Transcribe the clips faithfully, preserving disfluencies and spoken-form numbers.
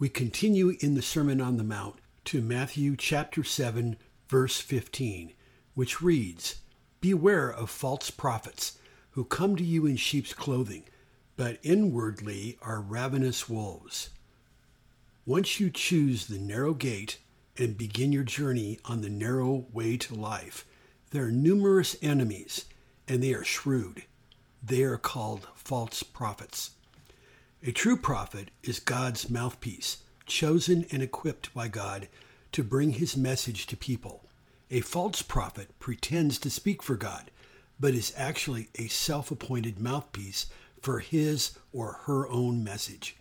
we continue in the Sermon on the Mount to Matthew chapter seven, verse fifteen, which reads, "Beware of false prophets who come to you in sheep's clothing, but inwardly are ravenous wolves." Once you choose the narrow gate and begin your journey on the narrow way to life, there are numerous enemies, and they are shrewd. They are called false prophets. A true prophet is God's mouthpiece, chosen and equipped by God to bring his message to people. A false prophet pretends to speak for God, but is actually a self-appointed mouthpiece for his or her own message.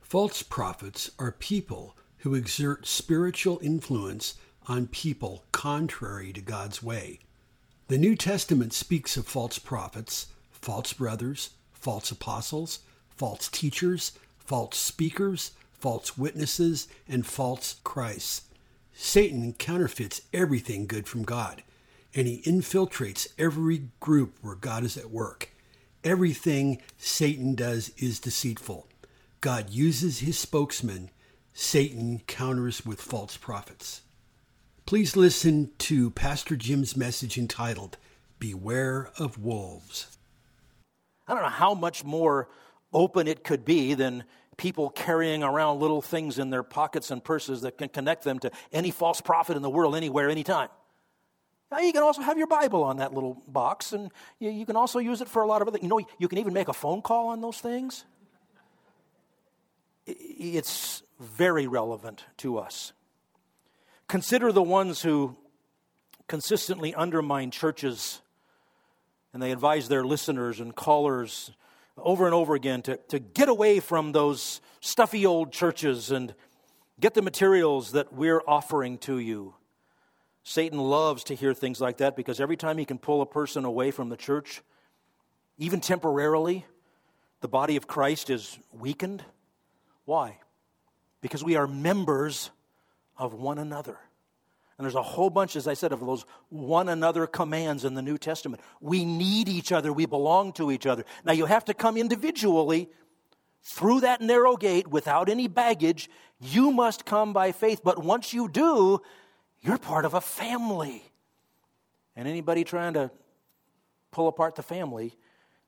False prophets are people who exert spiritual influence on people contrary to God's way. The New Testament speaks of false prophets, false brothers, false apostles, false teachers, false speakers, false witnesses, and false Christs. Satan counterfeits everything good from God, and he infiltrates every group where God is at work. Everything Satan does is deceitful. God uses his spokesman. Satan counters with false prophets. Please listen to Pastor Jim's message entitled, "Beware of Wolves." I don't know how much more open it could be than people carrying around little things in their pockets and purses that can connect them to any false prophet in the world, anywhere, anytime. Now, you can also have your Bible on that little box, and you, you can also use it for a lot of other things. You know, you can even make a phone call on those things. It's very relevant to us. Consider the ones who consistently undermine churches, and they advise their listeners and callers over and over again to, to get away from those stuffy old churches and get the materials that we're offering to you. Satan loves to hear things like that because every time he can pull a person away from the church, even temporarily, the body of Christ is weakened. Why? Because we are members of one another. And there's a whole bunch, as I said, of those one another commands in the New Testament. We need each other. We belong to each other. Now, you have to come individually through that narrow gate without any baggage. You must come by faith. But once you do, you're part of a family. And anybody trying to pull apart the family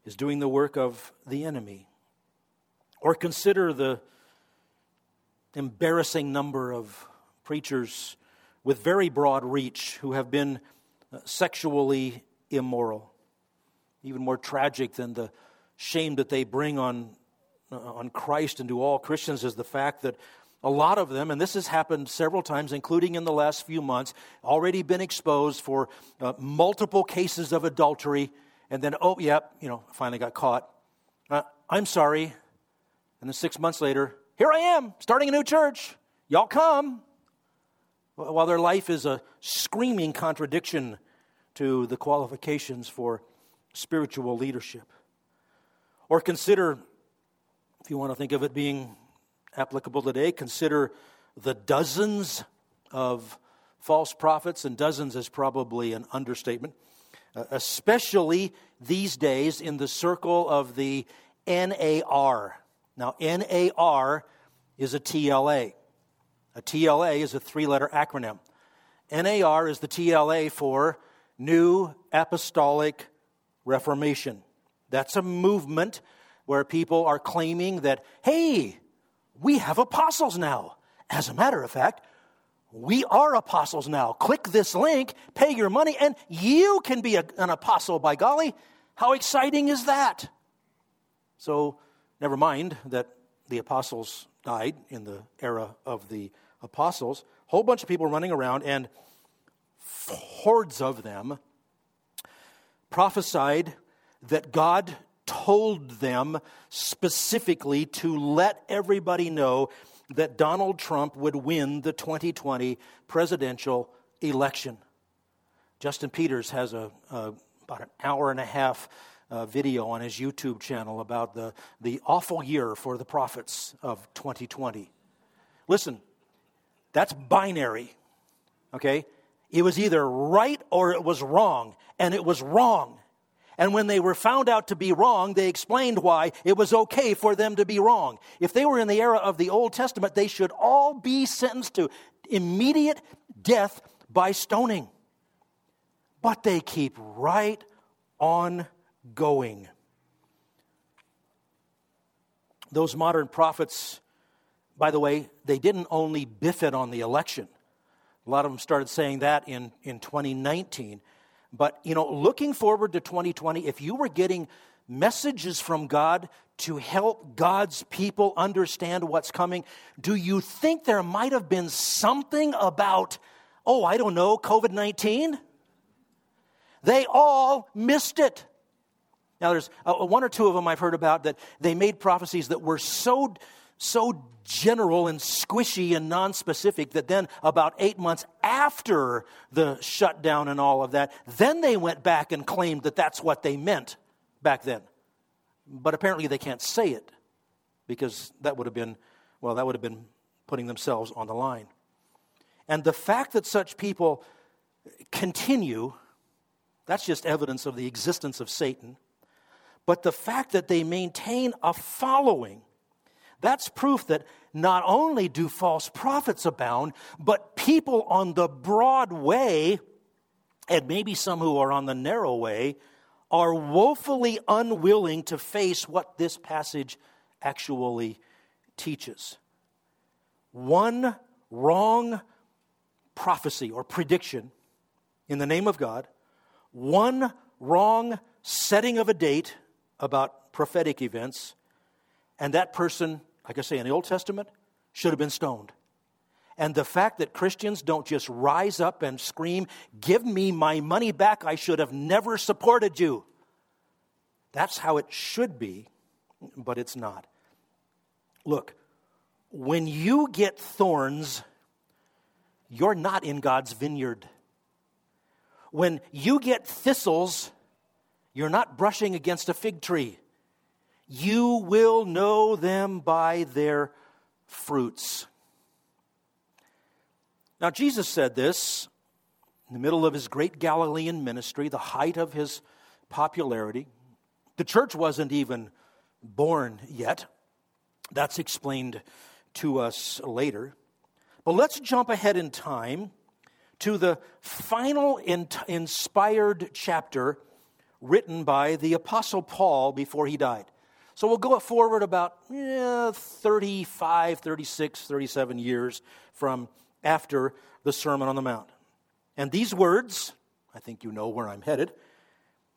is doing the work of the enemy. Or consider the embarrassing number of preachers with very broad reach who have been sexually immoral. Even more tragic than the shame that they bring on, uh, on Christ and to all Christians is the fact that a lot of them, and this has happened several times, including in the last few months, already been exposed for uh, multiple cases of adultery, and then, oh, yep, yeah, you know, finally got caught. Uh, I'm sorry. And then six months later, here I am, starting a new church. Y'all come. While their life is a screaming contradiction to the qualifications for spiritual leadership. Or consider, if you want to think of it being applicable today, consider the dozens of false prophets, and dozens is probably an understatement, especially these days in the circle of the N A R. Now, N A R is a T L A. A T L A is a three-letter acronym. N A R is the T L A for New Apostolic Reformation. That's a movement where people are claiming that, hey, we have apostles now. As a matter of fact, we are apostles now. Click this link, pay your money, and you can be a, an apostle, by golly. How exciting is that? So, never mind that the apostles died in the era of the apostles, a whole bunch of people running around, and hordes of them prophesied that God told them specifically to let everybody know that Donald Trump would win the twenty twenty presidential election. Justin Peters has a, a about an hour and a half uh, video on his YouTube channel about the, the awful year for the prophets of twenty twenty. Listen, that's binary, okay? It was either right or it was wrong, and it was wrong. And when they were found out to be wrong, they explained why it was okay for them to be wrong. If they were in the era of the Old Testament, they should all be sentenced to immediate death by stoning. But they keep right on going. Those modern prophets, by the way, they didn't only biff it on the election. A lot of them started saying that in, in twenty nineteen. But, you know, looking forward to twenty twenty, if you were getting messages from God to help God's people understand what's coming, do you think there might have been something about, oh, I don't know, covid nineteen? They all missed it. Now, there's uh, one or two of them I've heard about that they made prophecies that were so so general and squishy and nonspecific that then about eight months after the shutdown and all of that, then they went back and claimed that that's what they meant back then. But apparently they can't say it because that would have been, well, that would have been putting themselves on the line. And the fact that such people continue, that's just evidence of the existence of Satan. But the fact that they maintain a following, that's proof that not only do false prophets abound, but people on the broad way, and maybe some who are on the narrow way, are woefully unwilling to face what this passage actually teaches. One wrong prophecy or prediction in the name of God, one wrong setting of a date about prophetic events, and that person, like I say, in the Old Testament, should have been stoned. And the fact that Christians don't just rise up and scream, give me my money back, I should have never supported you. That's how it should be, but it's not. Look, when you get thorns, you're not in God's vineyard. When you get thistles, you're not brushing against a fig tree. You will know them by their fruits. Now, Jesus said this in the middle of his great Galilean ministry, the height of his popularity. The church wasn't even born yet. That's explained to us later. But let's jump ahead in time to the final inspired chapter written by the Apostle Paul before he died. So we'll go forward about eh, thirty-five, thirty-six, thirty-seven years from after the Sermon on the Mount. And these words, I think you know where I'm headed,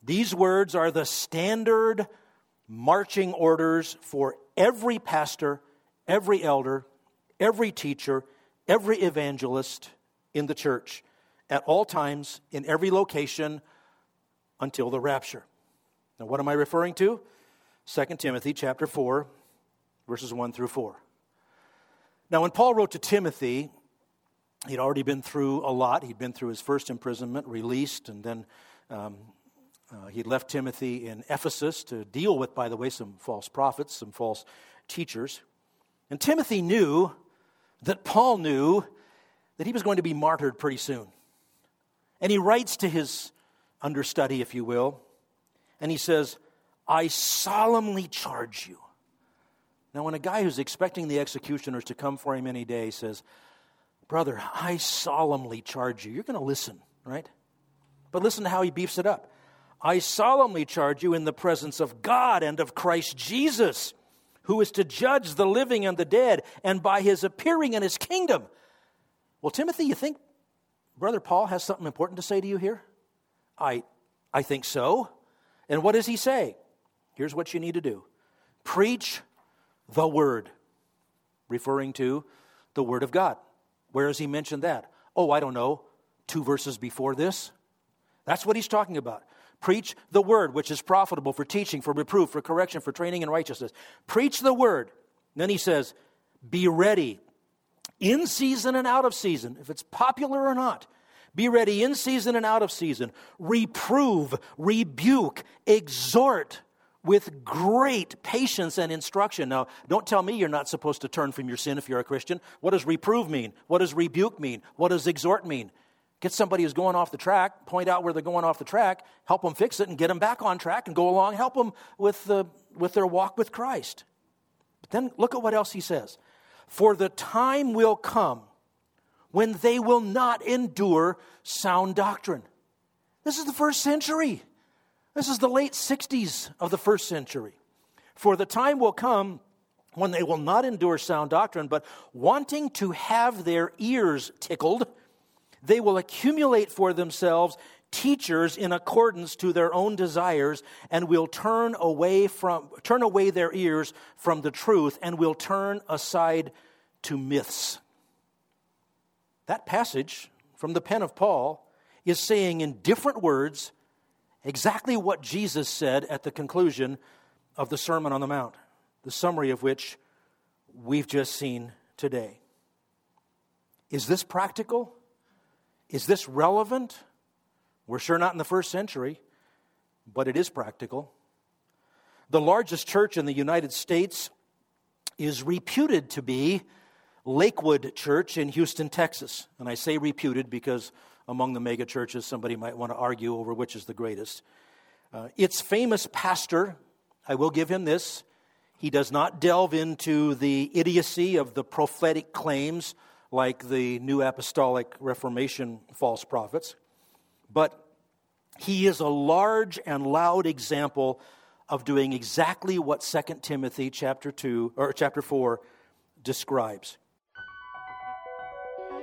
these words are the standard marching orders for every pastor, every elder, every teacher, every evangelist in the church at all times, in every location, until the rapture. Now, what am I referring to? Second Timothy chapter four, verses one through four. Now, when Paul wrote to Timothy, he'd already been through a lot. He'd been through his first imprisonment, released, and then um, uh, he'd left Timothy in Ephesus to deal with, by the way, some false prophets, some false teachers. And Timothy knew that Paul knew that he was going to be martyred pretty soon. And he writes to his understudy, if you will, and he says, I solemnly charge you. Now, when a guy who's expecting the executioners to come for him any day says, brother, I solemnly charge you, you're going to listen, right? But listen to how he beefs it up. I solemnly charge you in the presence of God and of Christ Jesus, who is to judge the living and the dead, and by his appearing in his kingdom. Well, Timothy, you think Brother Paul has something important to say to you here? I, I think so. And what does he say? Here's what you need to do. Preach the word, referring to the word of God. Where has he mentioned that? Oh, I don't know, two verses before this. That's what he's talking about. Preach the word, which is profitable for teaching, for reproof, for correction, for training in righteousness. Preach the word. And then he says, Be ready in season and out of season, if it's popular or not. Be ready in season and out of season. Reprove, rebuke, exhort with great patience and instruction. Now, don't tell me you're not supposed to turn from your sin if you're a Christian. What does reprove mean? What does rebuke mean? What does exhort mean? Get somebody who's going off the track, point out where they're going off the track, help them fix it and get them back on track and go along, help them with, the, with their walk with Christ. But then look at what else he says. For the time will come when they will not endure sound doctrine. This is the first century. This is the late sixties of the first century. For the time will come when they will not endure sound doctrine, but wanting to have their ears tickled, they will accumulate for themselves teachers in accordance to their own desires, and will turn away from turn away their ears from the truth, and will turn aside to myths. That passage from the pen of Paul is saying in different words exactly what Jesus said at the conclusion of the Sermon on the Mount, the summary of which we've just seen today. Is this practical? Is this relevant? We're sure not in the first century, but it is practical. The largest church in the United States is reputed to be Lakewood Church in Houston, Texas. And I say reputed because among the mega churches, somebody might want to argue over which is the greatest. Uh, its famous pastor, I will give him this, he does not delve into the idiocy of the prophetic claims like the New Apostolic Reformation false prophets, but he is a large and loud example of doing exactly what Second Timothy chapter two or chapter four describes.